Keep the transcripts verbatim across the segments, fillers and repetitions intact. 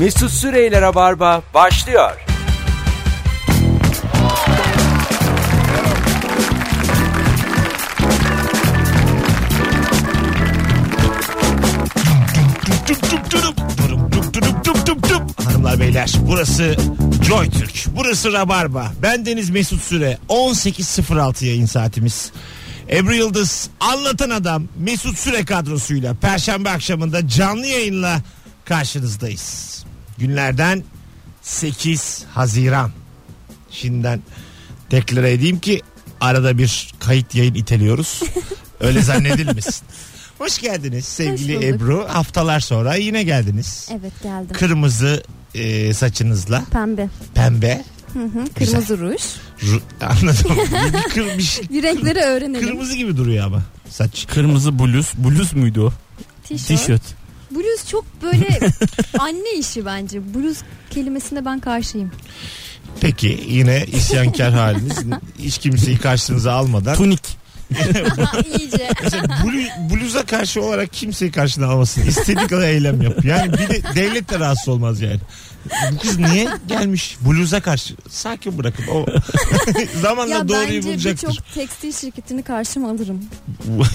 Mesut Süre ile Rabarba başlıyor. Hanımlar beyler, burası Joy Türk, burası Rabarba. Ben Deniz Mesut Süre. on sekiz sıfır altı yayın saatimiz. Ebru Yıldız, Anlatan Adam, Mesut Süre kadrosuyla Perşembe akşamında canlı yayınla karşınızdayız. Günlerden sekiz Haziran. Şimdiden tekrar edeyim ki arada bir kayıt yayın iteliyoruz. Öyle zannedilmesin. Hoş geldiniz sevgili Hoş Ebru. Haftalar sonra yine geldiniz. Evet, geldim. Kırmızı e, saçınızla. Pembe. Pembe. Hı hı, kırmızı ruj. Ru- Anladım. bir, kır, bir, şey, bir renkleri öğrenelim. Kırmızı gibi duruyor ama saç. Kırmızı bluz. Bluz muydu o? Tişört. Tişört. Bluz çok böyle anne işi bence. Bluz kelimesine ben karşıyım. Peki yine isyankar haliniz. Hiç kimseyi karşınıza almadan. Tunik. İyice. Mesela blu, bluza karşı olarak kimseyi karşına almasın. İstediği kadar eylem yap. Yani bir de devlet de rahatsız olmaz yani. Bu kız niye gelmiş bluza karşı? Sakin bırakın. O zamanla ya doğruyu bulacaktır. Ya bence birçok tekstil şirketini karşıma alırım.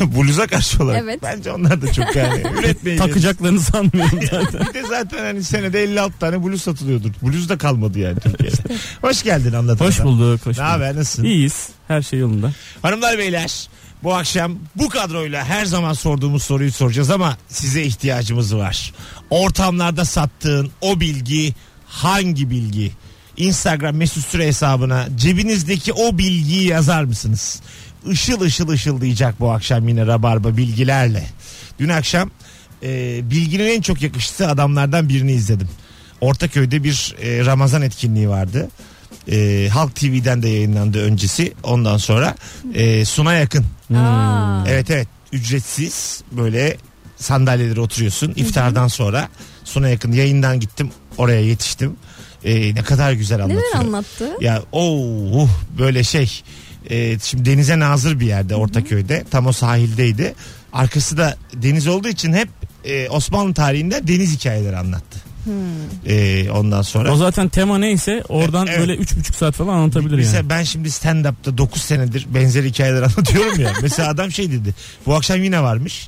Bluza karşı olarak. Evet. Bence onlar da çok yani. Üretmeyi takacaklarını sanmıyorum zaten. Bir de zaten hani senede elli altı tane bluz satılıyordur. Bluz da kalmadı yani Türkiye'de. İşte. Hoş geldin anlatan. Hoş bulduk. Hoş ne haber, nasılsın? İyiyiz. Her şey yolunda. Hanımlar beyler, bu akşam bu kadroyla her zaman sorduğumuz soruyu soracağız ama size ihtiyacımız var. Ortamlarda sattığın o bilgi hangi bilgi? Instagram Mesut Süre hesabına cebinizdeki o bilgiyi yazar mısınız? Işıl ışıl ışıl diyecek bu akşam yine Rabarba bilgilerle. Dün akşam e, bilginin en çok yakıştığı adamlardan birini izledim. Ortaköy'de bir e, Ramazan etkinliği vardı. E, Halk T V'den de yayınlandı öncesi, ondan sonra e, Sunay Akın. Hmm. Evet evet, ücretsiz böyle sandalyelere oturuyorsun iftardan sonra. Sunay Akın yayından gittim oraya, yetiştim. E, ne kadar güzel anlatıyor. Neler anlattı? Ya oh, oh böyle şey e, şimdi denize nazır bir yerde Ortaköy'de. Hı-hı. Tam o sahildeydi. Arkası da deniz olduğu için hep e, Osmanlı tarihinden deniz hikayeleri anlattı. Hmm. Ee, ondan sonra o zaten tema neyse oradan evet, böyle üç buçuk saat falan anlatabilir. Mesela yani ben şimdi stand-up'ta dokuz senedir benzer hikayeler anlatıyorum ya. Mesela adam şey dedi, bu akşam yine varmış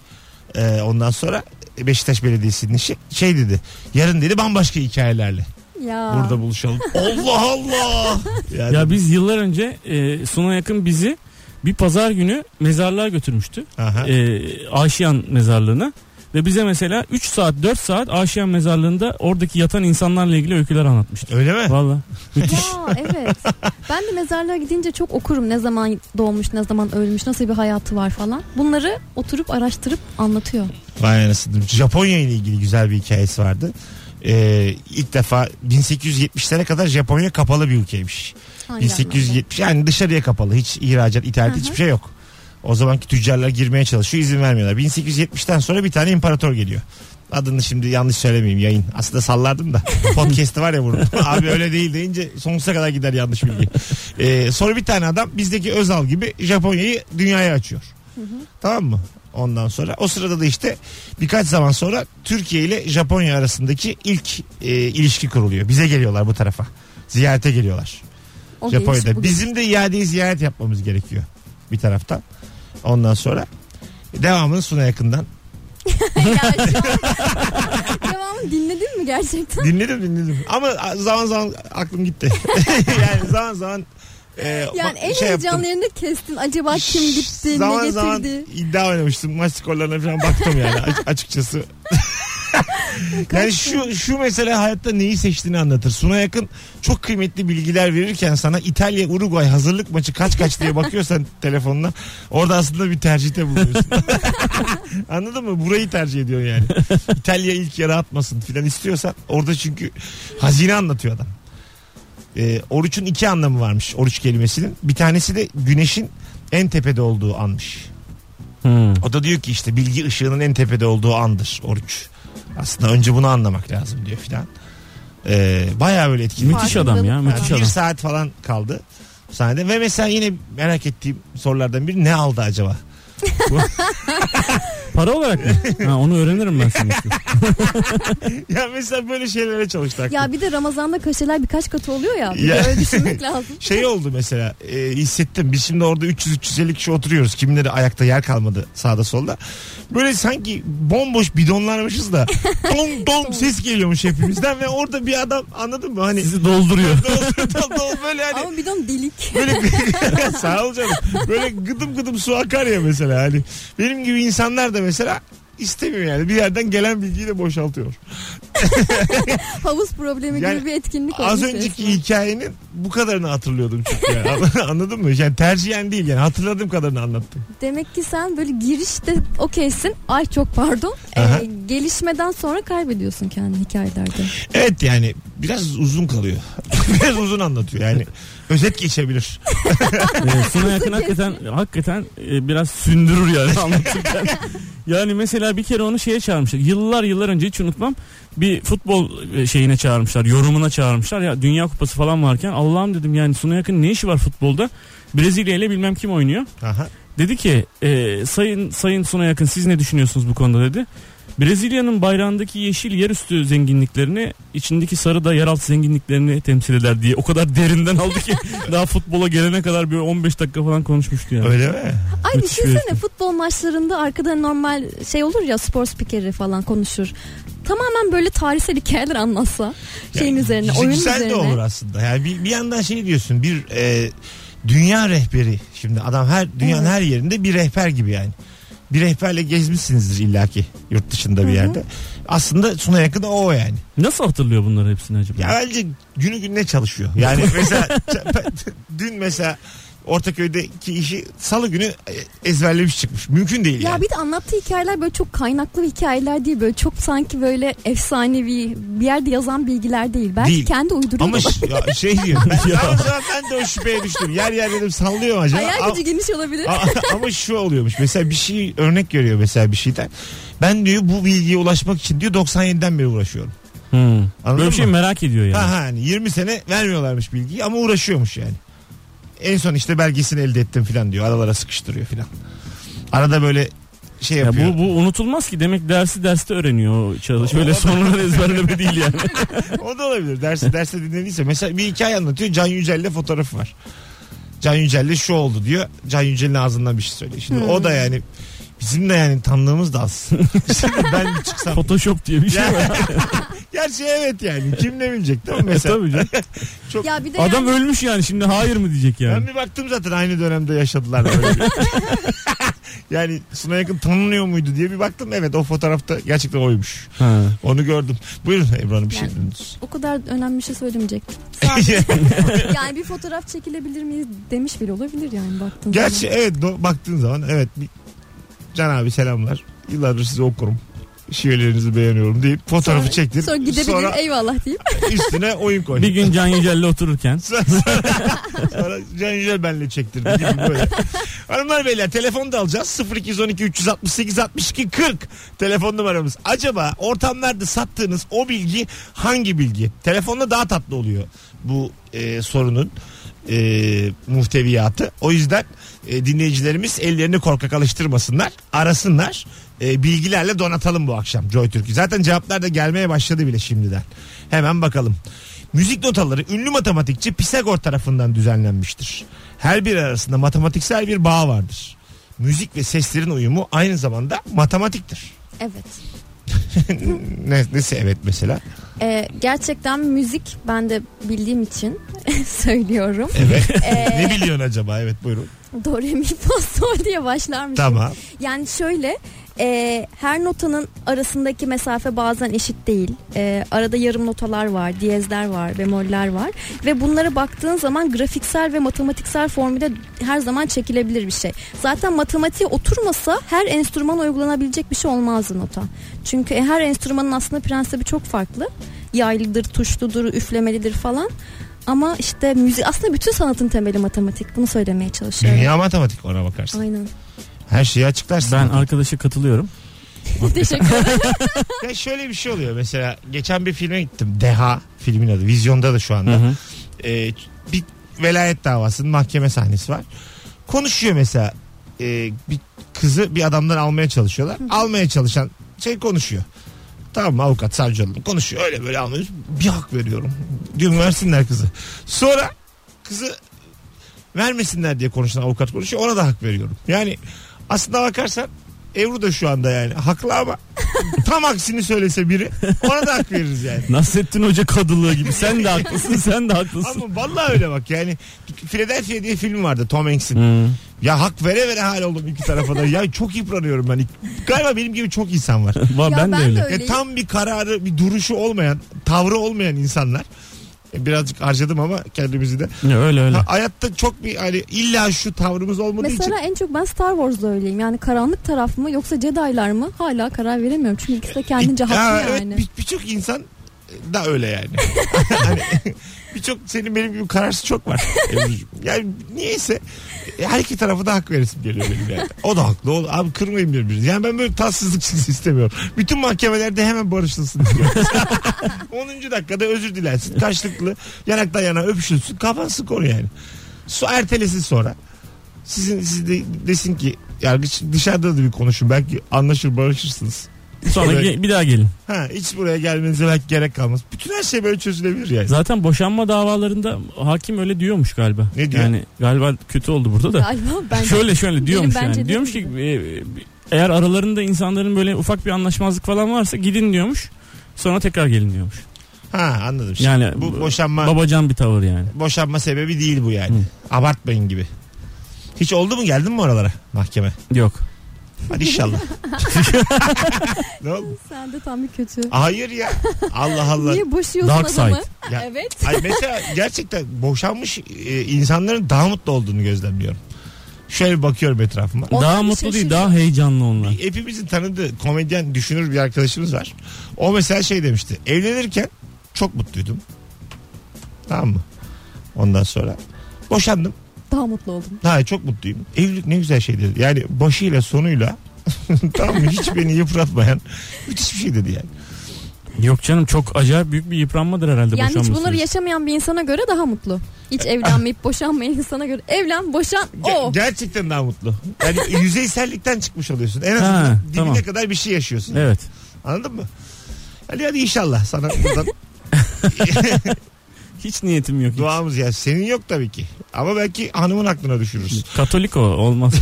ee, ondan sonra Beşiktaş Belediyesi'nin şey, şey dedi, yarın dedi bambaşka hikayelerle ya burada buluşalım. Allah Allah yani. Ya biz yıllar önce e, Sunay Akın bizi bir pazar günü mezarlığa götürmüştü, e, Aşiyan mezarlığına. Ve bize mesela üç saat dört saat Aşiyan mezarlığında oradaki yatan insanlarla ilgili öyküler anlatmıştı. Öyle mi? Valla. Müthiş. Ya, evet. Ben de mezarlığa gidince çok okurum. Ne zaman doğmuş, ne zaman ölmüş, nasıl bir hayatı var falan. Bunları oturup araştırıp anlatıyor. Vay anasını. Japonya ile ilgili güzel bir hikayesi vardı. Ee, ilk defa bin sekiz yüz yetmişlere kadar Japonya kapalı bir ülkeymiş. Hangi bin sekiz yüz yetmiş anlamda? Yani dışarıya kapalı. Hiç ihracat, ithalat, hiçbir şey yok. O zamanki tüccarlar girmeye çalışıyor, izin vermiyorlar. bin sekiz yüz yetmişten sonra bir tane imparator geliyor. Adını şimdi yanlış söylemeyeyim yayın. Aslında sallardım da. Podcast'ı var ya bunun. Abi öyle değil deyince sonsuza kadar gider yanlış bilgi. Ee, sonra bir tane adam bizdeki Özal gibi Japonya'yı dünyaya açıyor. Hı hı. Tamam mı? Ondan sonra o sırada da işte birkaç zaman sonra Türkiye ile Japonya arasındaki ilk e, ilişki kuruluyor. Bize geliyorlar bu tarafa. Ziyarete geliyorlar. O Japonya'da. Geç, bizim de iadeyi ziyaret yapmamız gerekiyor bir taraftan. Ondan sonra devamını Sunay Akın'dan. Devamını dinledin mi gerçekten? Dinledim dinledim. Ama zaman zaman aklım gitti. Yani zaman zaman e, yani en şey heyecanlı yaptım. Yerinde kestin. Acaba kim gitti, zaman ne getirdi? Zaman zaman iddia oynamıştım. Maç skorlarına falan baktım yani açıkçası. Yani şu şu mesela hayatta neyi seçtiğini anlatır. Sunay Akın çok kıymetli bilgiler verirken sana İtalya Uruguay hazırlık maçı kaç kaç diye bakıyorsan telefonuna, orada aslında bir tercihte bulunuyorsun. Anladın mı? Burayı tercih ediyor yani. İtalya ilk yere atmasın filan istiyorsan orada, çünkü hazine anlatıyor adam. E, oruç'un iki anlamı varmış, oruç kelimesinin. Bir tanesi de güneşin en tepede olduğu anmış. Hmm. O da diyor ki işte bilgi ışığının en tepede olduğu andır oruç. Aslında önce bunu anlamak lazım diyor filan. Ee, bayağı böyle etkili. Müthiş adam ya, müthiş yani adam. Bir saat falan kaldı sahnede. Ve mesela yine merak ettiğim sorulardan biri, ne aldı acaba? para olarak mı? Ha, onu öğrenirim ben sana. Ya mesela böyle şeylere çalıştık. Ya bir de Ramazan'da kaşeler birkaç katı oluyor ya. Ya. Böyle düşünmek lazım. Şey oldu mesela, e, hissettim. Biz şimdi orada üç yüz üç yüz elli kişi oturuyoruz. Kimileri ayakta yer kalmadı sağda solda. Böyle sanki bomboş bidonlarmışız da dom dom ses geliyormuş hepimizden ve orada bir adam, anladın mı? Hani sizi dolduruyor. Doldur, doldur, doldur, böyle hani. Ama bidon delik. Böyle sağ ol canım. Böyle gıdım gıdım su akar ya mesela hani. Benim gibi insanlar da mesela istemiyor yani. Bir yerden gelen bilgiyi de boşaltıyor. Havuz problemi yani, gibi bir etkinlik olmuş. Az önceki resmen hikayenin bu kadarını hatırlıyordum çünkü. Yani. Anladın mı? Yani tercihen değil yani. Hatırladığım kadarını anlattım. Demek ki sen böyle girişte okeysin. Ay çok pardon. Ee, gelişmeden sonra kaybediyorsun kendini hikayelerde. Evet yani biraz uzun kalıyor. Biraz uzun anlatıyor yani. Özet geçebilir. Sunay Akın hakikaten, hakikaten e, biraz sündürür yani anlatırken. Yani mesela bir kere onu şeye çağırmışlar. Yıllar yıllar önce hiç unutmam. Bir futbol şeyine çağırmışlar. Yorumuna çağırmışlar. Ya Dünya Kupası falan varken Allah'ım dedim yani Sunay Akın ne işi var futbolda? Brezilya ile bilmem kim oynuyor. Aha. Dedi ki e, sayın sayın Sunay Akın siz ne düşünüyorsunuz bu konuda dedi. Brezilya'nın bayrağındaki yeşil yerüstü zenginliklerini, içindeki sarı da yeraltı zenginliklerini temsil eder diye o kadar derinden aldı ki daha futbola gelene kadar bir on beş dakika falan konuşmuştu yani. Öyle mi? Ay düşünsene, futbol maçlarında arkada normal şey olur ya, spor spikeri falan konuşur. Tamamen böyle tarihsel hikayeler anlatsa şeyin yani, üzerine, oyun üzerine. Güzel de olur aslında. Yani bir, bir yandan şey diyorsun, bir e, dünya rehberi. Şimdi adam her dünyanın evet, her yerinde bir rehber gibi yani. Bir rehberle gezmişsinizdir illaki yurt dışında bir, hı hı, yerde. Aslında Sunay Akın da o yani. Nasıl hatırlıyor bunları hepsini acaba? Ya bence günü gününe çalışıyor. Yani mesela dün mesela Ortaköy'deki işi salı günü ezberlemiş çıkmış. Mümkün değil ya yani. Ya bir de anlattığı hikayeler böyle çok kaynaklı hikayeler değil. Böyle çok sanki böyle efsanevi bir yerde yazan bilgiler değil. Belki değil, kendi uyduruyor. Ama ş- ya şey diyor. Ben, ya. ben de o şüpheye düştüm. Yer yer dedim sallıyor acaba. Hayal gücü geniş olabilir. A- ama şu oluyormuş. Mesela bir şey örnek görüyor mesela bir şeyden. Ben diyor bu bilgiye ulaşmak için diyor doksan yediden beri uğraşıyorum. Hmm. Böyle bir şey merak ediyor yani. Ha, hani yirmi sene vermiyorlarmış bilgiyi ama uğraşıyormuş yani. En son işte belgesini elde ettim filan diyor. Aralara sıkıştırıyor filan. Arada böyle şey yapıyor. Ya bu, bu unutulmaz ki. Demek dersi derste öğreniyor. Çalış. Böyle sonradan ezberleme değil yani. O da olabilir. Dersi derste dinlediyse. Mesela bir hikaye anlatıyor. Can Yücel'le fotoğrafı var. Can Yücel'le şu oldu diyor. Can Yücel'in ağzından bir şey söylüyor. Şimdi hmm. o da yani bizim de yani tanıdığımız da az. Şimdi ben bir çıksam. Photoshop diye bir şey var. Gerçi evet yani. Kim ne bilecek değil mi mesela? Çok... ya bir de adam yani... ölmüş yani şimdi hayır mı diyecek yani? Ben bir baktım zaten aynı dönemde yaşadılar. Böyle. Yani Sunay Akın tanınıyor muydu diye bir baktım. Evet o fotoğrafta gerçekten oymuş. Ha. Onu gördüm. Buyurun Ebru Hanım bir yani, şey dediniz. O kadar önemli bir şey söylemeyecektim. Yani bir fotoğraf çekilebilir miyiz demiş bile olabilir yani baktığın Gerçi zaman. Gerçi evet baktığın zaman evet. Bir... Can abi selamlar. Yıllardır sizi okurum. Şivelerinizi beğeniyorum deyip fotoğrafı sonra, çektirip sonra gidebilirim sonra, eyvallah deyip üstüne oyun koydum. Bir gün Can Yücel'le otururken sonra, sonra Can Yücel benle çektirdi gibi böyle. Hanımlar beyler telefonu da alacağız. Sıfır iki on iki üç altı sekiz altmış iki kırk telefon numaramız. Acaba ortamlarda sattığınız o bilgi hangi bilgi? Telefonda daha tatlı oluyor bu e, sorunun e, muhteviyatı. O yüzden e, dinleyicilerimiz ellerini korkak alıştırmasınlar, arasınlar. E, bilgilerle donatalım bu akşam Joy Türk'ü. Zaten cevaplar da gelmeye başladı bile şimdiden. Hemen bakalım. Müzik notaları ünlü matematikçi Pisagor tarafından düzenlenmiştir. Her bir arasında matematiksel bir bağ vardır. Müzik ve seslerin uyumu aynı zamanda matematiktir. Evet. ne, nesi evet mesela? Ee, gerçekten müzik ben de bildiğim için söylüyorum. Evet. Ee... ne biliyorsun acaba? Evet buyurun. Do, re, mi, fa, sol diye başlarmışım. Tamam. Yani şöyle... Ee, her notanın arasındaki mesafe bazen eşit değil. Ee, arada yarım notalar var, diyezler var, bemoller var. Ve bunlara baktığın zaman grafiksel ve matematiksel formüle her zaman çekilebilir bir şey. Zaten matematiğe oturmasa her enstrümana uygulanabilecek bir şey olmazdı nota. Çünkü her enstrümanın aslında prensibi çok farklı. Yaylıdır, tuşludur, üflemelidir falan. Ama işte müzik aslında bütün sanatın temeli matematik. Bunu söylemeye çalışıyorum. Dünya matematik ona bakarsın. Aynen. Her şeyi açıklarsın. Ben arkadaşa katılıyorum. Teşekkür ederim. Ya şöyle bir şey oluyor mesela. Geçen bir filme gittim. Deha filmin adı. Vizyonda da şu anda. Hı hı. Ee, bir velayet davasının mahkeme sahnesi var. Konuşuyor mesela. E, bir kızı bir adamdan almaya çalışıyorlar. Almaya çalışan şey konuşuyor. Tamam mı, avukat, savcı olalım. Konuşuyor. Öyle böyle almıyoruz. Bir hak veriyorum. Diyorum versinler kızı. Sonra kızı vermesinler diye konuşan avukat konuşuyor. Ona da hak veriyorum. Yani aslında bakarsan Ebru da şu anda yani haklı ama tam aksini söylese biri ona da hak veririz yani. Nasrettin Hoca kadılığı gibi. Sen de haklısın, sen de haklısın. Ama vallahi öyle bak yani. Philadelphia diye film vardı Tom Hanks'in. Hmm. Ya hak vere vere hal oldum iki tarafa da. Ya çok yıpranıyorum ben. Galiba benim gibi çok insan var. Var ben, ben de öyle. E, tam bir kararı, bir duruşu olmayan, tavrı olmayan insanlar. Birazcık harcadım ama kendimizi de. Ya öyle öyle. Ha, hayatta çok bir hani illa şu tavrımız olmadığı mesela için. Mesela en çok ben Star Wars'da öyleyim. Yani karanlık taraf mı yoksa Jedi'lar mı? Hala karar veremiyorum. Çünkü ikisi de kendince e, haklı evet, yani. Evet bir, birçok insan da öyle yani. Hani, birçok senin benim gibi kararsız çok var. Yani niyeyse her iki tarafı da hak veresim geliyor benim yani. O da haklı. O, abi kırmayayım birbirimizi. Yani ben böyle tatsızlık istemiyorum. Bütün mahkemelerde hemen barışılsın diyorum. onuncu dakikada özür dilensin. Karşılıklı yanaktan yana öpüşülsün. Kafansın konu yani. Su ertelesin sonra. Sizin, siz de desin ki yargıç dışarıda da bir konuşun. Belki anlaşır barışırsınız. Sonra buraya, bir daha gelin. Ha, hiç buraya gelmenize belki gerek kalmaz. Bütün her şey böyle çözülebilir yani. Zaten boşanma davalarında hakim öyle diyormuş galiba. Ne diyor? Yani galiba kötü oldu burada da. Galiba ben şöyle şöyle diyormuş yani. Diyormuş ki eğer aralarında insanların böyle ufak bir anlaşmazlık falan varsa gidin diyormuş. Sonra tekrar gelin diyormuş. Ha anladım. Şimdi yani bu boşanma babacan bir tavır yani. Boşanma sebebi değil bu yani. Hı. Abartmayın gibi. Hiç oldu mu geldin mi oralara mahkeme? Yok. Hadi inşallah. Ne oldu? Sen de tam bir kötü. Hayır ya. Allah Allah. Niye boşuyorsun adamı? Evet. Ay mesela gerçekten boşanmış e, insanların daha mutlu olduğunu gözlemliyorum. Şöyle bakıyorum etrafıma. Daha, daha mutlu değil, daha heyecanlı onlar. Hepimizin tanıdığı komedyen, düşünür bir arkadaşımız var. O mesela şey demişti. Evlenirken çok mutluydum. Tamam mı? Ondan sonra boşandım. Daha mutlu oldum. Ha, çok mutluyum. Evlilik ne güzel şey dedi. Yani başıyla sonuyla tam hiç beni yıpratmayan müthiş bir şey dedi yani. Yok canım çok acayip büyük bir yıpranmadır herhalde yani boşanması. Yani hiç bunları yaşamayan bir insana göre daha mutlu. Hiç evlenmeyip boşanmayan insana göre. Evlen, boşan, o. Ger- gerçekten daha mutlu. Yani yüzeysellikten çıkmış oluyorsun. En azından ha, dibine tamam. kadar bir şey yaşıyorsun. Evet. Anladın mı? Hadi hadi inşallah sana buradan. Hiç niyetim yok. Duamız hiç. Ya senin yok tabii ki. Ama belki hanımın aklına düşürürsün. Katolik o olmaz.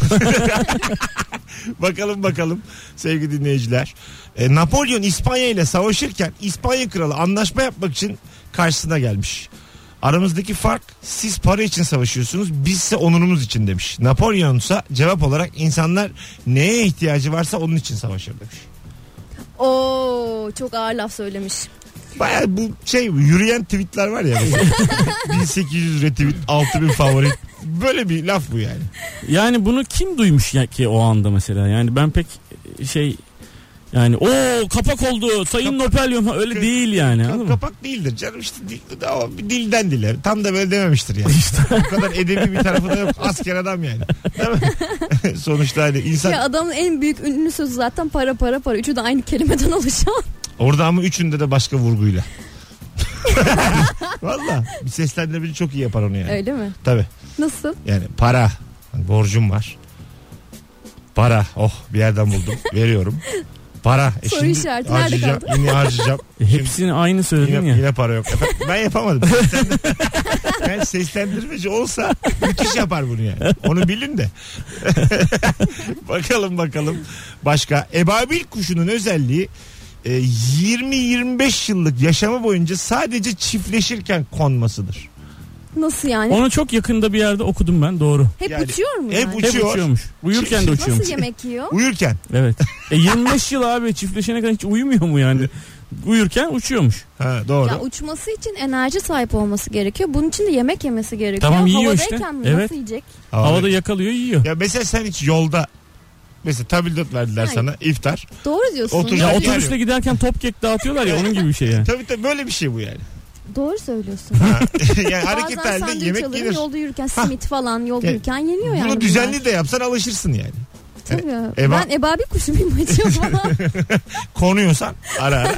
bakalım bakalım sevgili dinleyiciler. E, Napolyon İspanya ile savaşırken İspanya kralı anlaşma yapmak için karşısına gelmiş. Aramızdaki fark siz para için savaşıyorsunuz biz ise onurumuz için demiş. Napolyon ise cevap olarak insanlar neye ihtiyacı varsa onun için savaşır demiş. Oo çok ağır laf söylemiş. Baya bu şey yürüyen tweetler var ya. bin sekiz yüz retweet, altı bin favori. Böyle bir laf bu yani. Yani bunu kim duymuş ya ki o anda mesela? Yani ben pek şey yani o kapak oldu Sayın Napolyon öyle değil yani. Kapak, kapak değildir canım işte dil, dilden dile. Tam da böyle dememiştir yani. İşte. O kadar edebi bir tarafı da yok. Asker adam yani. Değil mi? Sonuçta hani insan. Ya adamın en büyük ünlü sözü zaten para para para. Üçü de aynı kelimeden oluşan. Orada ama üçünde de başka vurguyla. Valla bir seslendirmeci çok iyi yapar onu yani. Öyle mi? Tabii. Nasıl? Yani para. Hani borcum var. Para. Oh bir yerden buldum. Veriyorum. Para. E soru işareti nerede kaldı? Yine harcayacağım. E hepsini aynı söyledin yine, ya. Yine para yok. Efendim, ben yapamadım. Yani seslendirmeci olsa müthiş yapar bunu yani. Onu bilin de. Bakalım bakalım. Başka. Ebabil kuşunun özelliği yirmi yirmi beş yıllık yaşamı boyunca sadece çiftleşirken konmasıdır. Nasıl yani? Onu çok yakında bir yerde okudum ben doğru. Hep yani, uçuyor mu yani? Hep uçuyor. Hep uçuyormuş. Uyurken Ç- de uçuyormuş. Nasıl yemek yiyor? Uyurken. Evet. E yirmi beş yıl abi çiftleşene kadar hiç uyumuyor mu yani? Uyurken uçuyormuş. Ha doğru. Ya uçması için enerji sahip olması gerekiyor. Bunun için de yemek yemesi gerekiyor. Tamam yiyor havadayken işte. Mi? Evet. Nasıl yiyecek? Havada, Havada yakalıyor yiyor. Ya mesela sen hiç yolda mesela tabildot verdiler hayır. Sana iftar. Doğru diyorsun. Oturuşta ya otobüste giderken top kek dağıtıyorlar ya onun gibi bir şey yani. Tabii tabii böyle bir şey bu yani. Doğru söylüyorsun. Yani hareket halinde yemek alırım, gelir. Yolda yürürken simit falan yolda yürürken yeniyor bunu yani. Bunu düzenli bunlar. De yapsan alışırsın yani. Tabii. Yani, eba... Ben ebabil kuşu muyum acaba? Konuyorsan ara ara.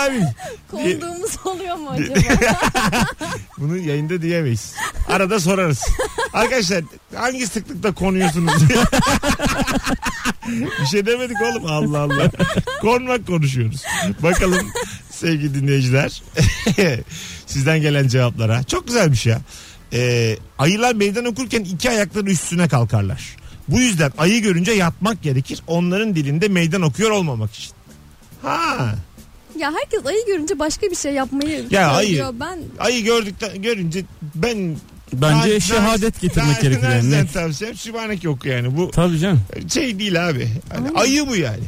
abi. Konduğumuz oluyor mu acaba? Bunu yayında diyemeyiz. Arada sorarız. Arkadaşlar hangi sıklıkta konuyorsunuz? Bir şey demedik oğlum. Allah Allah. Konmak konuşuyoruz. Bakalım sevgili dinleyiciler. Sizden gelen cevaplara. Çok güzelmiş ya. Ee, ayılar meydan okurken iki ayakları üstüne kalkarlar. Bu yüzden ayı görünce yatmak gerekir. Onların dilinde meydan okuyor olmamak için. Ha. Ya herkes ayı görünce başka bir şey yapmayı ya ayı, ben... ayı gördükten görünce ben bence daha, şehadet daha, getirmek daha, gerekir. Yani. Ben tavsiyem Sübhanek yok yani. Bu tabii canım. Şey değil abi. Yani ayı bu yani.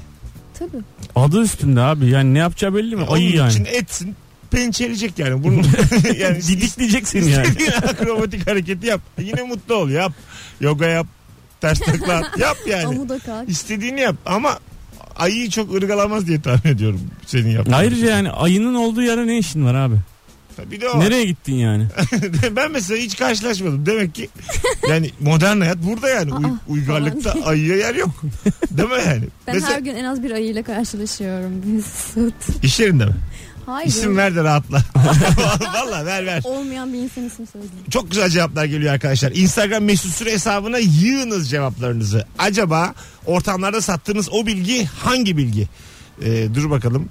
Tabii. Adı üstünde abi. Yani ne yapacağı belli mi? Ayı yani. Onun için etsin. Pençeleyecek yani. Bunu yani didikleyeceksin yani. Akrobatik hareketi yap. Yine mutlu ol. Yap. Yoga yap. Ters takla at. Yap yani. İstediğini yap ama ayıyı çok ırgalamaz diye tahmin ediyorum senin yaptığın. Ayrıca şey. Yani ayının olduğu yere ne işin var abi? Bir de o. Nereye gittin yani? Ben mesela hiç karşılaşmadım. Demek ki yani modern hayat burada yani. Uy- uygarlıkta ayıya yer yok. Değil mi yani? Ben mesela... her gün en az bir ayıyla karşılaşıyorum. İş yerinde mi? Hayır. İsim ver de rahatla. Valla ver ver. Olmayan bir insan isim söyleyeyim. Çok güzel cevaplar geliyor arkadaşlar. Instagram Mesut Süre hesabına yığınız cevaplarınızı. Acaba ortamlarda sattığınız o bilgi hangi bilgi? Ee, dur bakalım.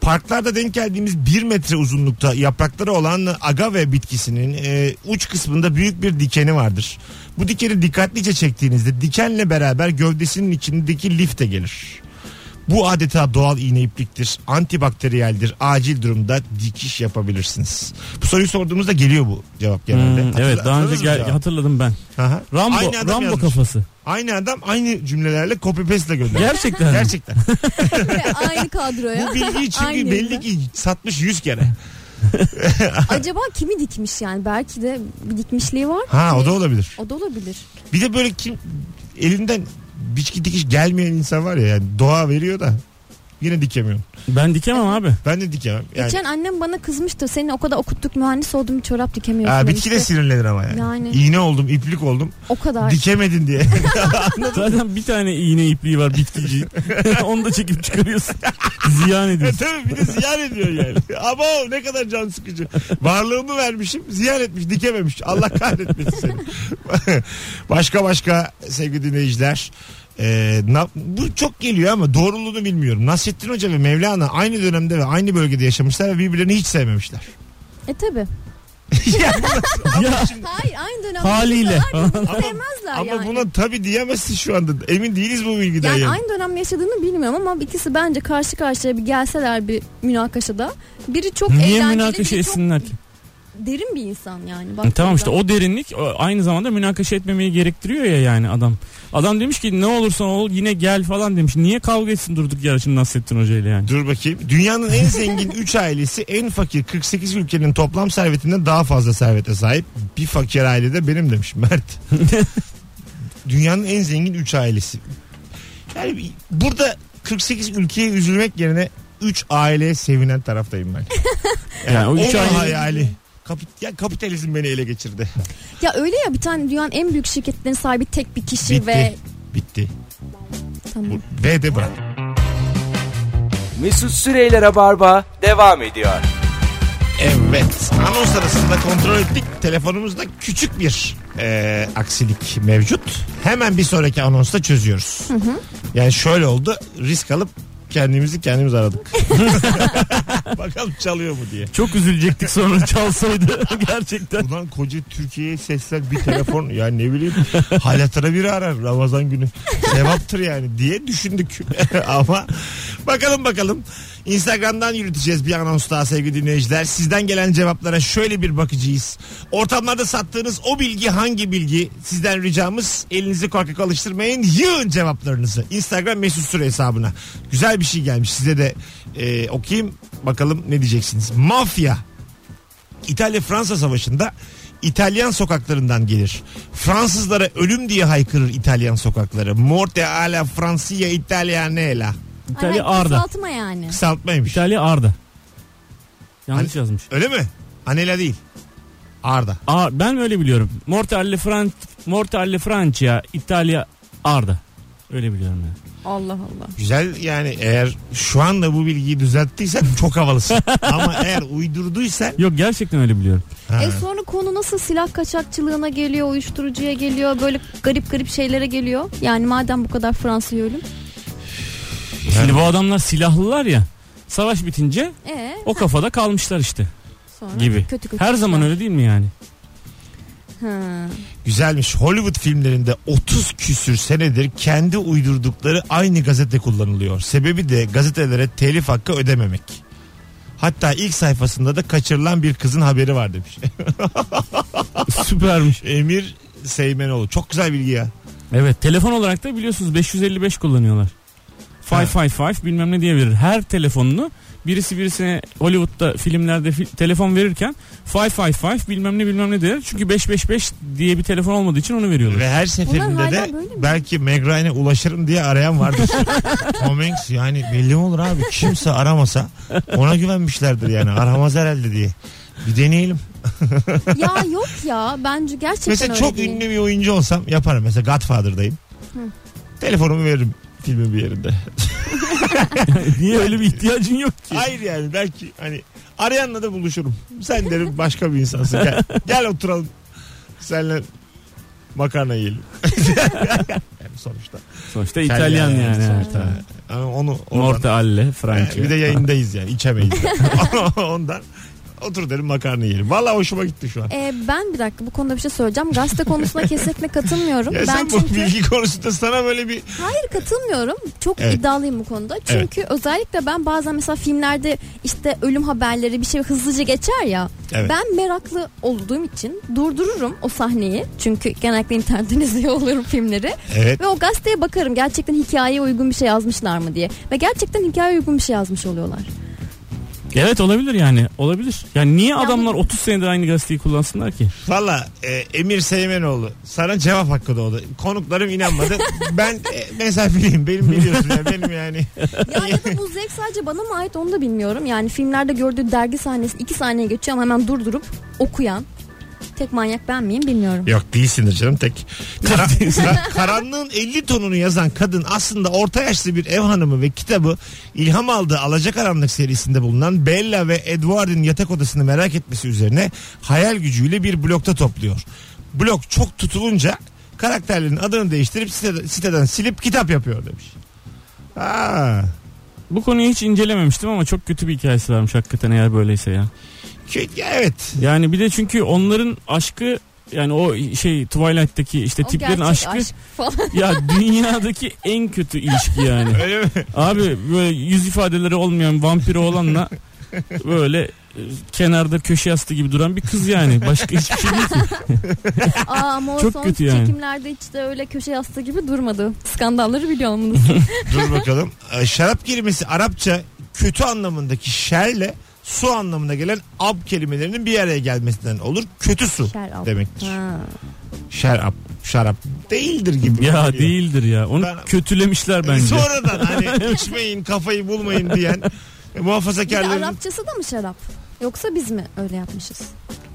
Parklarda denk geldiğimiz bir metre uzunlukta yaprakları olan agave bitkisinin e, uç kısmında büyük bir dikeni vardır. Bu dikeni dikkatlice çektiğinizde dikenle beraber gövdesinin içindeki lif de gelir. Bu adeta doğal iğne ipliktir, antibakteriyeldir, acil durumda dikiş yapabilirsiniz. Bu soruyu sorduğumuzda geliyor bu cevap genelde. Hmm, evet daha önce gel- hatırladım ben. Aha. Rambo, aynı adam Rambo kafası. Aynı adam aynı cümlelerle copy paste gönderiyor. Gerçekten. Gerçekten. Aynı kadroya. Bu bilgiyi çünkü aynı belli yılda. Ki satmış yüz kere. Acaba kimi dikmiş yani? Belki de bir dikmişliği var. Ha yani, o da olabilir. O da olabilir. Bir de böyle kim elinden... biçki dikiş gelmeyen insan var ya yani doğa veriyor da yine dikemiyorum. Ben dikemem abi. Ben de dikemem. Yani... Geçen annem bana kızmıştı. Seni o kadar okuttuk mühendis oldum çorap dikemiyorsun. Aa, bitki de sinirlenir ama yani. yani. İğne oldum iplik oldum. O kadar. Dikemedin diye. Zaten bir tane iğne ipliği var bitkici. Onu da çekip çıkarıyorsun. Ziyan ediyorsun. E, tabii bir de ziyan ediyor yani. Ama ne kadar can sıkıcı. Varlığımı vermişim ziyan etmiş dikememiş. Allah kahretmesin seni. Başka başka sevgili dinleyiciler. Ee, na, bu çok geliyor ama doğruluğunu bilmiyorum. Nasrettin Hoca ve Mevlana aynı dönemde ve aynı bölgede yaşamışlar ve birbirlerini hiç sevmemişler. E tabi. Yani hayır aynı dönemde. Haliyle. Ama, ama yani. Buna tabi diyemezsin şu anda. Emin değiliz bu bilgiden. Yani, yani aynı dönem yaşadığını bilmiyorum ama ikisi bence karşı karşıya bir gelseler bir münakaşada. Biri çok niye eğlenceli. Niye münakaşa etsinler ki? Derin bir insan yani. Bak, tamam işte o derinlik aynı zamanda münakaşa etmemeyi gerektiriyor ya yani adam. Adam demiş ki ne olursan ol yine gel falan demiş. Niye kavga etsin durduk ya şimdi Nasrettin Hoca ile yani. Dur bakayım. Dünyanın en zengin üç ailesi en fakir kırk sekiz ülkenin toplam servetinden daha fazla servete sahip. Bir fakir aile de benim demiş Mert. Dünyanın en zengin üç ailesi. Yani burada kırk sekiz ülkeye üzülmek yerine üç aileye sevinen taraftayım ben. Yani, yani o üç aile hayali. Kapit ya kapitalizm beni ele geçirdi. Ya öyle ya bir tane dünyanın en büyük şirketlerin sahibi tek bir kişi bitti, ve bitti. Tamam. Ve de bırak. Mesut Süre ile Rabarba devam ediyor. Evet. Anons arasında kontrol ettik. Telefonumuzda küçük bir e, aksilik mevcut. Hemen bir sonraki anonsta çözüyoruz. Hı hı. Yani şöyle oldu. Risk alıp kendimizi kendimiz aradık. Bakalım çalıyor mu diye. Çok üzülecektik sonra çalsaydı gerçekten. Ulan koca Türkiye'ye sesler bir telefon ya ne bileyim halatına biri arar Ramazan günü. Sevaptır yani diye düşündük. Ama bakalım bakalım. Instagram'dan yürüteceğiz bir anons daha sevgili dinleyiciler. Sizden gelen cevaplara şöyle bir bakacağız. Ortamlarda sattığınız o bilgi hangi bilgi? Sizden ricamız elinizi korkak alıştırmayın. Yığın cevaplarınızı. Instagram Mesut Süre hesabına. Güzel bir şey gelmiş. Size de e, okuyayım. Bakalım ne diyeceksiniz. Mafya. İtalya-Fransa savaşında İtalyan sokaklarından gelir. Fransızlara ölüm diye haykırır İtalyan sokakları. Morte alla Francia Italianella. İtalya Arda. Kısaltma yani. Kısaltmaymış. İtalya Arda. Yanlış An- yazmış. Öyle mi? Anela değil. Arda. Aa, ben öyle biliyorum. Morte alla Fran- Morte alla Francia, İtalya Arda. Öyle biliyorum yani. Allah Allah. Güzel yani, eğer şu anda bu bilgiyi düzelttiysen çok havalısın. Ama eğer uydurduysan. Yok gerçekten öyle biliyorum. Ha. E sonra konu nasıl silah kaçakçılığına geliyor, uyuşturucuya geliyor, böyle garip garip şeylere geliyor. Yani madem bu kadar Fransa yolum. Şimdi bu adamlar silahlılar ya. Savaş bitince ee, o kafada ha. kalmışlar işte. Sonra gibi. Kötü kötü her zaman öyle değil mi yani? Hmm. Güzelmiş. Hollywood filmlerinde otuz küsür senedir kendi uydurdukları aynı gazete kullanılıyor. Sebebi de gazetelere telif hakkı ödememek. Hatta ilk sayfasında da kaçırılan bir kızın haberi var demiş. Süpermiş. Emir Seymenoğlu. Çok güzel bilgi ya. Evet, telefon olarak da biliyorsunuz beş yüz elli beş kullanıyorlar. beş yüz elli beş bilmem ne diye verir. Her telefonunu birisi birisine Hollywood'da filmlerde fil, telefon verirken beş yüz elli beş bilmem ne bilmem ne der. Çünkü beş beş beş diye bir telefon olmadığı için onu veriyorlar. Ve her seferinde de belki Meg Ryan'e ulaşırım diye arayan vardır. Tom Hanks yani belli mi olur abi, kimse aramasa ona güvenmişlerdir yani, aramaz herhalde diye. Bir deneyelim. Ya yok ya, bence gerçekten mesela çok değil. Ünlü bir oyuncu olsam yaparım. Mesela Godfather'dayım. Hı. Telefonumu veririm filmin bir yerinde. Niye, öyle bir ihtiyacın yok ki? Hayır yani, belki hani arayanla da buluşurum. Sen derim başka bir insansın. Gel, gel oturalım. Seninle makarna yiyelim. Yani sonuçta. Sonuçta İtalyan yani. yani. Sonuçta. Yani. Yani onu Norte Alle, Franca. Bir de yayındayız yani, içemeyiz. Ondan otur derim, makarna yiyelim. Vallahi hoşuma gitti şu an. Ee, ben bir dakika bu konuda bir şey söyleyeceğim. Gazete konusuna kesinlikle katılmıyorum. Ya ben çünkü bu bilgi konusunda sana böyle bir... Hayır, katılmıyorum. Çok evet. iddialıyım bu konuda. Çünkü evet. özellikle ben bazen mesela filmlerde işte ölüm haberleri bir şey hızlıca geçer ya. Evet. Ben meraklı olduğum için durdururum o sahneyi. Çünkü genellikle internetten izliyor olurum filmleri. Evet. Ve o gazeteye bakarım gerçekten hikayeye uygun bir şey yazmışlar mı diye. Ve gerçekten hikayeye uygun bir şey yazmış oluyorlar. Evet, olabilir yani, olabilir. Yani niye adamlar otuz senedir aynı gazeteyi kullansınlar ki? Valla e, Emir Seymenoğlu, sana cevap hakkı doğdu. Konuklarım inanmadı. Ben e, mesafeliyim, benim biliyorsun ya, benim yani. Ya, ya da bu zevk sadece bana mı ait onu da bilmiyorum. Yani filmlerde gördüğü dergi sahnesi iki saniye geçiyor ama hemen durdurup okuyan tek manyak ben miyim bilmiyorum. Yok değilsindir canım tek. Kara, karanlığın elli tonunu yazan kadın aslında orta yaşlı bir ev hanımı ve kitabı ilham aldığı Alacakaranlık serisinde bulunan Bella ve Edward'ın yatak odasını merak etmesi üzerine hayal gücüyle bir blokta topluyor. Blok çok tutulunca karakterlerin adını değiştirip siteden, siteden silip kitap yapıyor demiş. Aa. Bu konuyu hiç incelememiştim ama çok kötü bir hikayesi varmış hakikaten eğer böyleyse ya. Evet. Yani bir de çünkü onların aşkı yani o şey Twilight'teki işte o tiplerin aşkı aşk ya dünyadaki en kötü ilişki yani. Öyle mi? Abi böyle yüz ifadeleri olmayan vampiri olanla böyle kenarda köşe yastığı gibi duran bir kız yani. Başka hiçbir şey değil ki. Aa, ama çok son kötü yani. Çekimlerde hiç de öyle köşe yastığı gibi durmadı. Skandalları biliyor musunuz? Dur bakalım. Şarap kelimesi Arapça kötü anlamındaki şerle su anlamına gelen ab kelimelerinin bir araya gelmesinden olur. Kötü su şerap demektir. Ha. Şerap, şarap değildir gibi. Ya geliyor. Değildir ya. Onu ben, kötülemişler bence. Sonradan hani içmeyin, kafayı bulmayın diyen e, muhafazakarların. Arapçası da mı şarap? Yoksa biz mi öyle yapmışız?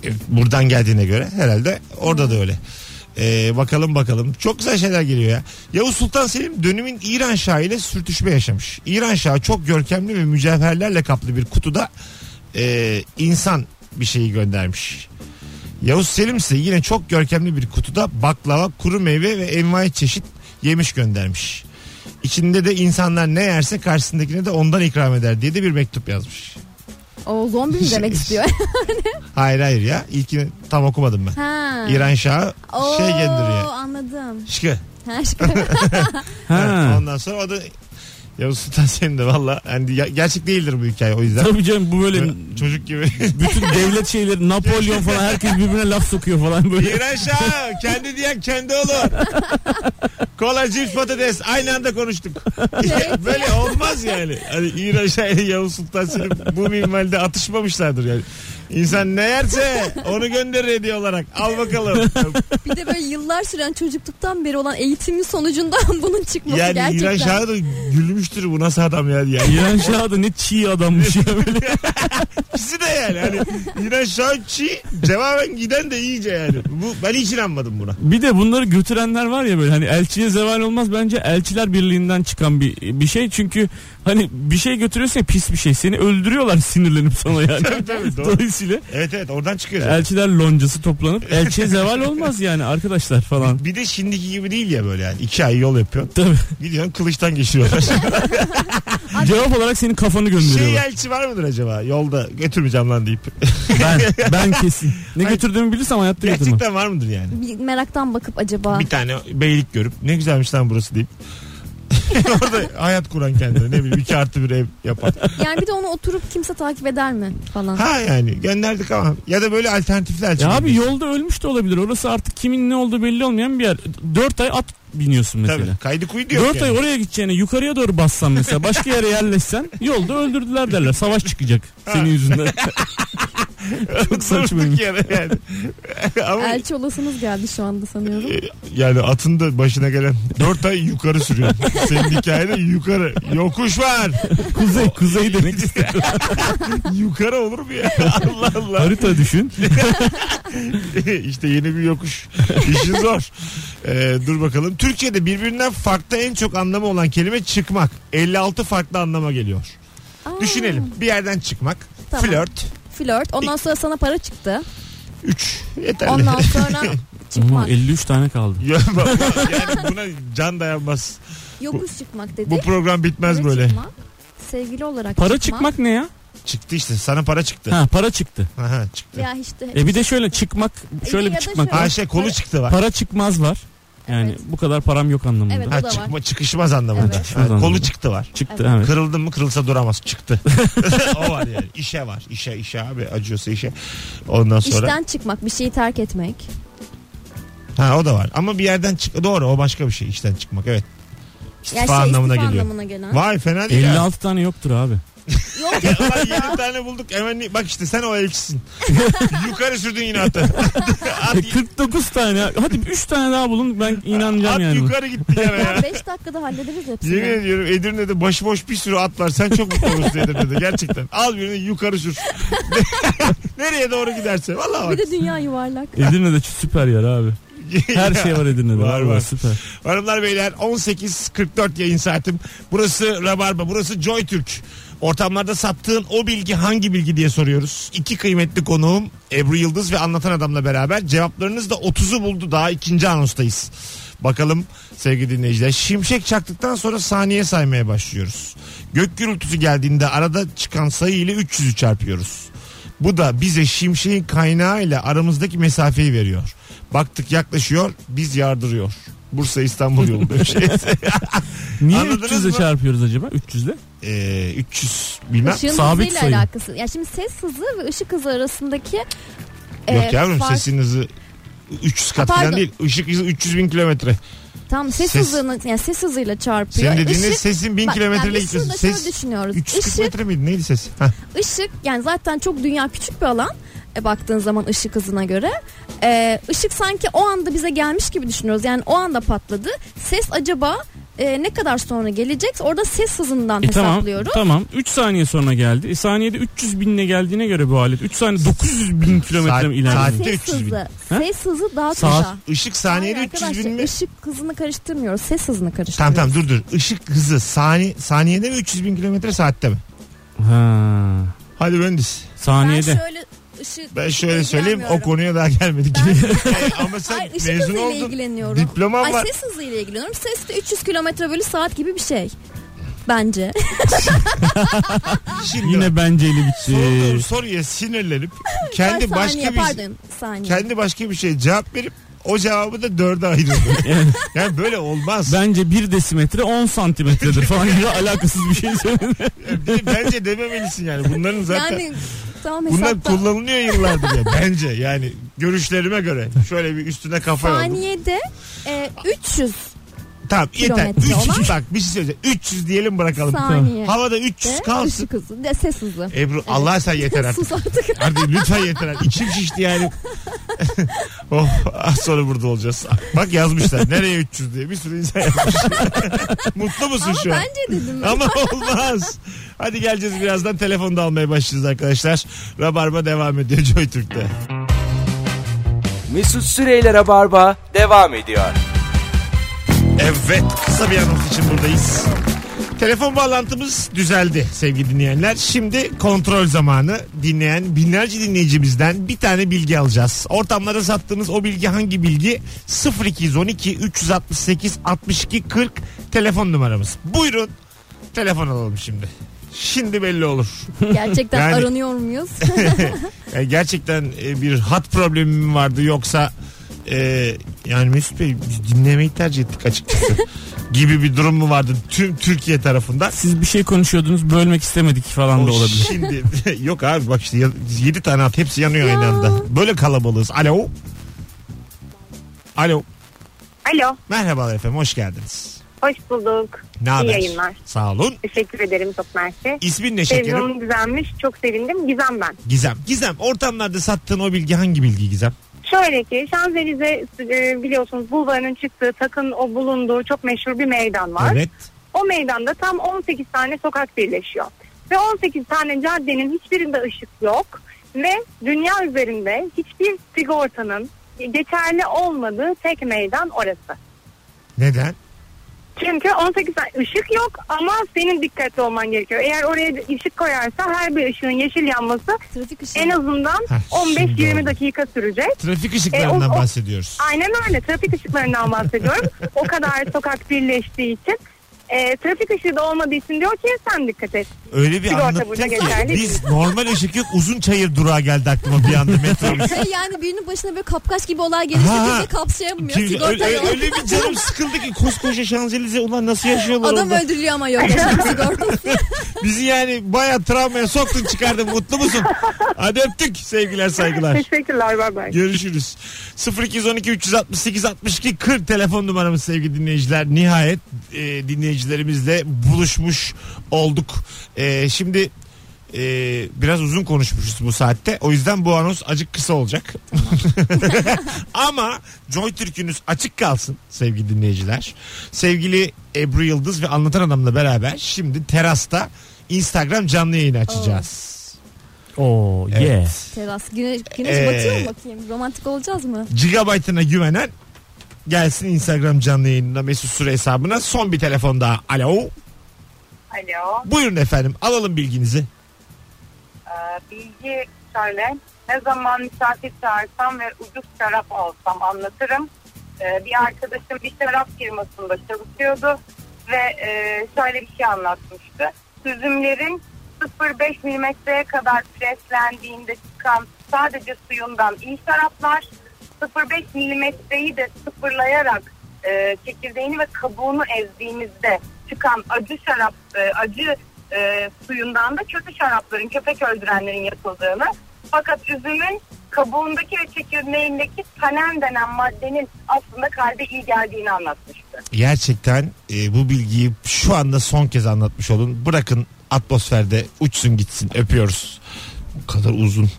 E, buradan geldiğine göre herhalde orada ha. da öyle. E, bakalım bakalım. Çok güzel şeyler geliyor ya. Yavuz Sultan Selim dönemin İran Şahı ile sürtüşme yaşamış. İran Şahı çok görkemli ve mücevherlerle kaplı bir kutuda Ee, insan bir şeyi göndermiş. Yavuz Selim ise yine çok görkemli bir kutuda baklava, kuru meyve ve envai çeşit yemiş göndermiş. İçinde de insanlar ne yerse karşısındakine de ondan ikram eder diye de bir mektup yazmış. O zombi mi demek istiyor? Hayır hayır ya, ilkini tam okumadım ben. Ha. İran Şahı Oo, şey gönderiyor. Anladım. Şıkı. Ha, şıkı. Ha. Ondan sonra o da Yavuz Sultan Selim de valla yani gerçek değildir bu hikaye, o yüzden. Tabii canım, bu böyle çocuk gibi. Bütün devlet şeyleri, Napolyon falan, herkes birbirine laf sokuyor falan böyle. İran Şahı kendi diyen kendi olur. Kola, cips, patates aynı anda konuştuk. Böyle olmaz yani. Hani İran Şahı ile Yavuz Sultan Selim bu minvalde atışmamışlardır yani. İnsan ne yerse onu gönderir hediye olarak. Al bakalım. Bir de böyle yıllar süren çocukluktan beri olan eğitimin sonucundan bunun çıkması yani gerçekten. Yani İran Şahı da gülmüş gülmüştür bu nasıl adam ya diye. İran Şah da ne çiğ adammış ya böyle. İkisi de yani. Hani İran Şah çiğ, cevaben giden de iyice yani. Bu, ben hiç inanmadım buna. Bir de bunları götürenler var ya böyle hani elçiye zeval olmaz, bence elçiler birliğinden çıkan bir bir şey. Çünkü hani bir şey götürüyorsun ya, pis bir şey, seni öldürüyorlar sinirlenip sana yani. Tabii tabii doğru. Dolayısıyla. Evet evet oradan çıkıyor. Elçiler loncası toplanıp elçiye zeval olmaz yani arkadaşlar falan. Bir de şimdiki gibi değil ya böyle yani iki ay yol yapıyorsun. Tabii. Gidiyorsun kılıçtan geçiriyorlar. Cevap olarak senin kafanı gönderiyorlar. Şey elçi var mıdır acaba yolda götürmeyeceğim lan deyip. ben ben kesin. Ne hayır, götürdüğümü bilirsem hayatta gerçekten götürmem. Gerçekten var mıdır yani? Bir meraktan bakıp acaba. Bir tane beylik görüp ne güzelmiş lan burası deyip. Orada hayat kuran kendine, ne bileyim iki artı bir ev yapar. Yani bir de onu oturup kimse takip eder mi falan. Ha yani gönderdik ama ya da böyle alternatifler çıkıyor. Abi yolda ölmüş de olabilir, orası artık kimin ne olduğu belli olmayan bir yer. Dört ay at biniyorsun mesela. Tabii kaydı kuydu yok. Dört yani. Ay oraya gideceğine yukarıya doğru bassan mesela, başka yere yerleşsen yolda öldürdüler derler, savaş çıkacak senin yüzünden. Çok saçmaymış. Yani. Ama... Elçi olasınız geldi şu anda sanıyorum. Yani atın da başına gelen dört ay yukarı sürüyor. Senin hikayede yukarı. Yokuş var. Kuzey, kuzey demek istiyorum. Yukarı olur mu ya? Allah Allah. Harita düşün. İşte yeni bir yokuş. İşi zor. Ee, dur bakalım. Türkçe'de birbirinden farklı en çok anlamı olan kelime çıkmak. elli altı farklı anlama geliyor. Aa. Düşünelim. Bir yerden çıkmak. Tamam. Flört. Flört. Ondan sonra sana para çıktı. üç Yeterli. Ondan sonra çıkmak. elli üç tane kaldı. Yani buna can dayanmaz. Yokuş çıkmak dedik. Bu program bitmez para böyle. Çıkmak. Sevgili olarak para çıkmak. Çıkmak ne ya? Çıktı işte. Sana para çıktı. Ha para çıktı. Aha çıktı. Ya işte. E bir de şöyle çıkmak, şöyle e, bir çıkmak. Şöyle. Ha şey kolu para, çıktı var. Para çıkmaz var. Yani evet. Bu kadar param yok anlamında. Evet, ha, çıkma, çıkışmaz anlamında. Evet. Çıkışmaz yani, anlamında. Kolu çıktı var. Çıktı evet. Kırıldın mı kırılsa duramaz. Çıktı. O var yani. İşe var. İşe işe abi acıyorsa işe. Ondan sonra. İşten çıkmak, bir şeyi terk etmek. Ha o da var. Ama bir yerden çık. Doğru o başka bir şey. İşten çıkmak evet. İstifa, şey, anlamına, istifa geliyor. Anlamına gelen. Vay fena değil. elli altı ya. Tane yoktur abi. Yok ya. yedi tane bulduk. Hemen bak işte sen o elçisin. Yukarı sürdün yine atı. At kırk dokuz tane. Hadi üç tane daha bulun ben inanacağım at yani. At yukarı gitti yine ya. beş dakikada hallederiz hepsini. Yemin ediyorum Edirne'de başıboş bir sürü at var. Sen çok mutlu olursun Edirne'de gerçekten. Al birini yukarı sür. Nereye doğru giderse. Vallahi bak. Bir de dünya yuvarlak. Edirne'de süper yer abi. Her şey var Edirne'de. Var var. Süper. Hanımlar beyler on sekiz kırk dört yayın saatim. Burası Rabarba. Burası Joy Türk. Ortamlarda sattığın o bilgi hangi bilgi diye soruyoruz. İki kıymetli konuğum Ebru Yıldız ve Anlatan Adam'la beraber cevaplarınız da otuzu buldu. Daha ikinci anonstayız. Bakalım sevgili dinleyiciler. Şimşek çaktıktan sonra saniye saymaya başlıyoruz. Gök gürültüsü geldiğinde arada çıkan sayı ile üç yüzü çarpıyoruz. Bu da bize şimşeğin kaynağı ile aramızdaki mesafeyi veriyor. Baktık yaklaşıyor, biz yardırıyor. Bursa İstanbul yolu böyle şey. Niye üç yüzle çarpıyoruz acaba? üç yüzle? Ee, üç yüz bilmem. Işığın sabit sayı. Alakası. Ya şimdi ses hızı ve ışık hızı arasındaki yok e, yavrum fark... sesin hızı üç yüz kat falan değil. Işık hızı üç yüz bin kilometre. Tam ses, ses hızını yani ses hızıyla çarpıyor. Senin dediğin sesin bin kilometreyle gidiyorsun. Ses düşünüyoruz. üç yüz kilometre miydi? Neydi ses? Heh. Işık yani zaten çok dünya küçük bir alan. E, baktığın zaman ışık hızına göre e, ışık sanki o anda bize gelmiş gibi düşünüyoruz. Yani o anda patladı. Ses acaba e, ne kadar sonra gelecek? Orada ses hızından e, hesaplıyoruz. Tamam. üç tamam. saniye sonra geldi. E, saniyede üç yüz binle geldiğine göre bu alet. üç saniye dokuz yüz bin kilometre mi ilerledi? Saatte üç yüz bin. Ses hızı daha kısa. Işık saniyede yani üç yüz bin mi? Işık hızını karıştırmıyoruz. Ses hızını karıştırıyoruz. Tamam tamam dur dur. Işık hızı sani, saniyede mi üç yüz bin kilometre saatte mi? Ha. Hadi mühendis. Saniyede. Ben şöyle... Işık, ben şöyle söyleyeyim o konuya daha gelmedik. Ben... Ama sen hayır, mezun oldun. Diploman ay, var. Ses hızıyla ilgileniyorum. Ses de üç yüz kilometre bölü saat gibi bir şey. Bence. Şimdi yine benceli bitti. Soru, soruya sinirlenip kendi saniye, başka bir pardon, saniye. Kendi başka bir şeye cevap verip o cevabı da dörde ayırıyordu. Yani, yani böyle olmaz. Bence bir desimetre on santimetredir falan gibi alakasız bir şey söyledin. Yani bence dememelisin yani. Bunların zaten... Yani... Tamam, bunlar kullanılıyor yıllardır ya bence yani görüşlerime göre şöyle bir üstüne kafa saniyede, e, üç yüz Tamam yeter. üç yüz bak bir şey söyleyeceğim. üç yüz diyelim bırakalım. Saniye. Havada üç yüz de, kalsın. De, ses hızı. Ebru evet. Allah sen yeter artık. Sus artık. Artık lütfen yeter artık. İçim şişti yani. Oh, az sonra burada olacağız. Bak yazmışlar. Nereye üç yüz diye bir sürü insan yazmış. Mutlu musun ama şu an? Ama bence dedim. Ama olmaz. Hadi geleceğiz birazdan. Telefonu da almaya başlayacağız arkadaşlar. Rabarba devam ediyor Joy Türk'te. Mesut Süre ile Rabarba devam ediyor. Evet, kısa bir anons için buradayız. Telefon bağlantımız düzeldi sevgili dinleyenler. Şimdi kontrol zamanı. Dinleyen binlerce dinleyicimizden bir tane bilgi alacağız. Ortamlara sattığınız o bilgi hangi bilgi? sıfır iki yüz on iki üç altı sekiz altmış iki kırk telefon numaramız. Buyurun telefon alalım şimdi. Şimdi belli olur. Gerçekten yani, aranıyor muyuz? Yani gerçekten bir hat problemi mi vardı yoksa... Ee, yani Mesut Bey dinlemeyi tercih ettik açıkçası gibi bir durum mu vardı tüm Türkiye tarafından? Siz bir şey konuşuyordunuz, bölmek istemedik falan o da olabilir. Şimdi yok abi bak işte yedi tane at hepsi yanıyor ya. Aynı anda. Böyle kalabalığız. Alo. Alo. Alo. Merhabalar efendim, hoş geldiniz. Hoş bulduk. Ne haber? İyi yayınlar. Sağ olun. Teşekkür ederim, çok mersi. İsmin ne şekerim? Televizyonum güzelmiş, çok sevindim. Gizem ben. Gizem. Gizem, ortamlarda sattığın o bilgi hangi bilgi Gizem? Şöyle ki Şanzelize biliyorsunuz bulvarının çıktığı takın o bulunduğu çok meşhur bir meydan var. Evet. O meydanda tam on sekiz tane sokak birleşiyor. Ve on sekiz tane caddenin hiçbirinde ışık yok. Ve dünya üzerinde hiçbir sigortanın geçerli olmadığı tek meydan orası. Neden? Çünkü on sekiz tane ışık yok ama senin dikkatli olman gerekiyor. Eğer oraya ışık koyarsa her bir ışığın yeşil yanması en azından on beş yirmi dakika sürecek. Trafik ışıklarından e, o, bahsediyoruz. Aynen öyle, trafik ışıklarından bahsediyorum. O kadar sokak birleştiği için. E, trafik ışığı da olmadığı için diyor ki sen dikkat et. Öyle bir anlattın ki biz normal ışık yok uzun çayır durağa geldi aklıma bir anda metrobüs. Yani birinin başına böyle kapkaç gibi olay gelirse bizi kapsayamıyor. Kim, öyle, öyle bir canım sıkıldı ki koskoca Şanzelize ulan nasıl yaşıyorlar adam orada? Öldürülüyor ama yok yaşam sigortası. Bizi yani bayağı travmaya soktun çıkardın, mutlu musun? Hadi öptük, sevgiler saygılar. Teşekkürler, bay bay. Görüşürüz. sıfır iki yüz on iki üç altı sekiz altmış iki kırk telefon numaramız sevgili dinleyiciler. Nihayet e, dinleyicilerimizle buluşmuş olduk. Ee, şimdi e, biraz uzun konuşmuşuz bu saatte. O yüzden bu anons acık kısa olacak. Ama Joy Türk'ünüz açık kalsın sevgili dinleyiciler. Sevgili Ebru Yıldız ve Anlatan Adam'la beraber şimdi Teras'ta Instagram canlı yayını açacağız. Oh. Oo, oh, yeah. Evet. Teras. Güneş, güneş ee, batıyor mu bakayım? Romantik olacağız mı? Gigabyte'ına güvenen gelsin Instagram canlı yayınına Mesut Süre hesabına. Son bir telefon daha. Alo. Alo. Buyurun efendim, alalım bilginizi. Ee, bilgi şöyle. Ne zaman misafir çağırsam ve ucuz şarap alsam anlatırım. Ee, bir arkadaşım bir şarap firmasında çalışıyordu ve e, şöyle bir şey anlatmıştı. Süzümlerin sıfır virgül beş milimetreye kadar preslendiğinde çıkan sadece suyundan iyi şaraplar sıfır virgül beş milimetreyi de sıfırlayarak e, çekirdeğini ve kabuğunu ezdiğimizde çıkan acı şarap, acı e, suyundan da kötü şarapların, köpek öldürenlerin yapıldığını. Fakat üzümün kabuğundaki ve çekirdeğindeki tanen denen maddenin aslında kalbe iyi geldiğini anlatmıştı. Gerçekten e, bu bilgiyi şu anda son kez anlatmış olun. Bırakın atmosferde uçsun gitsin, öpüyoruz. O kadar uzun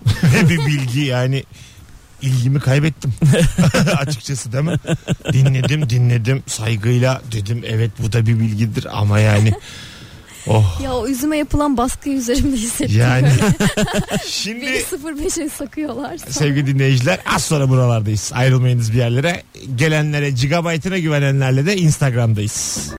bir bilgi yani. İlgimi kaybettim açıkçası değil mi? Dinledim dinledim saygıyla dedim evet bu da bir bilgidir ama yani oh. Ya o üzüme yapılan baskıyı üzerimde hissettim. Yani şimdi beni sıfır beşe sakıyorlar. Sevgili dinleyiciler az sonra buralardayız, ayrılmayınız bir yerlere. Gelenlere, gigabyte'ına güvenenlerle de Instagram'dayız.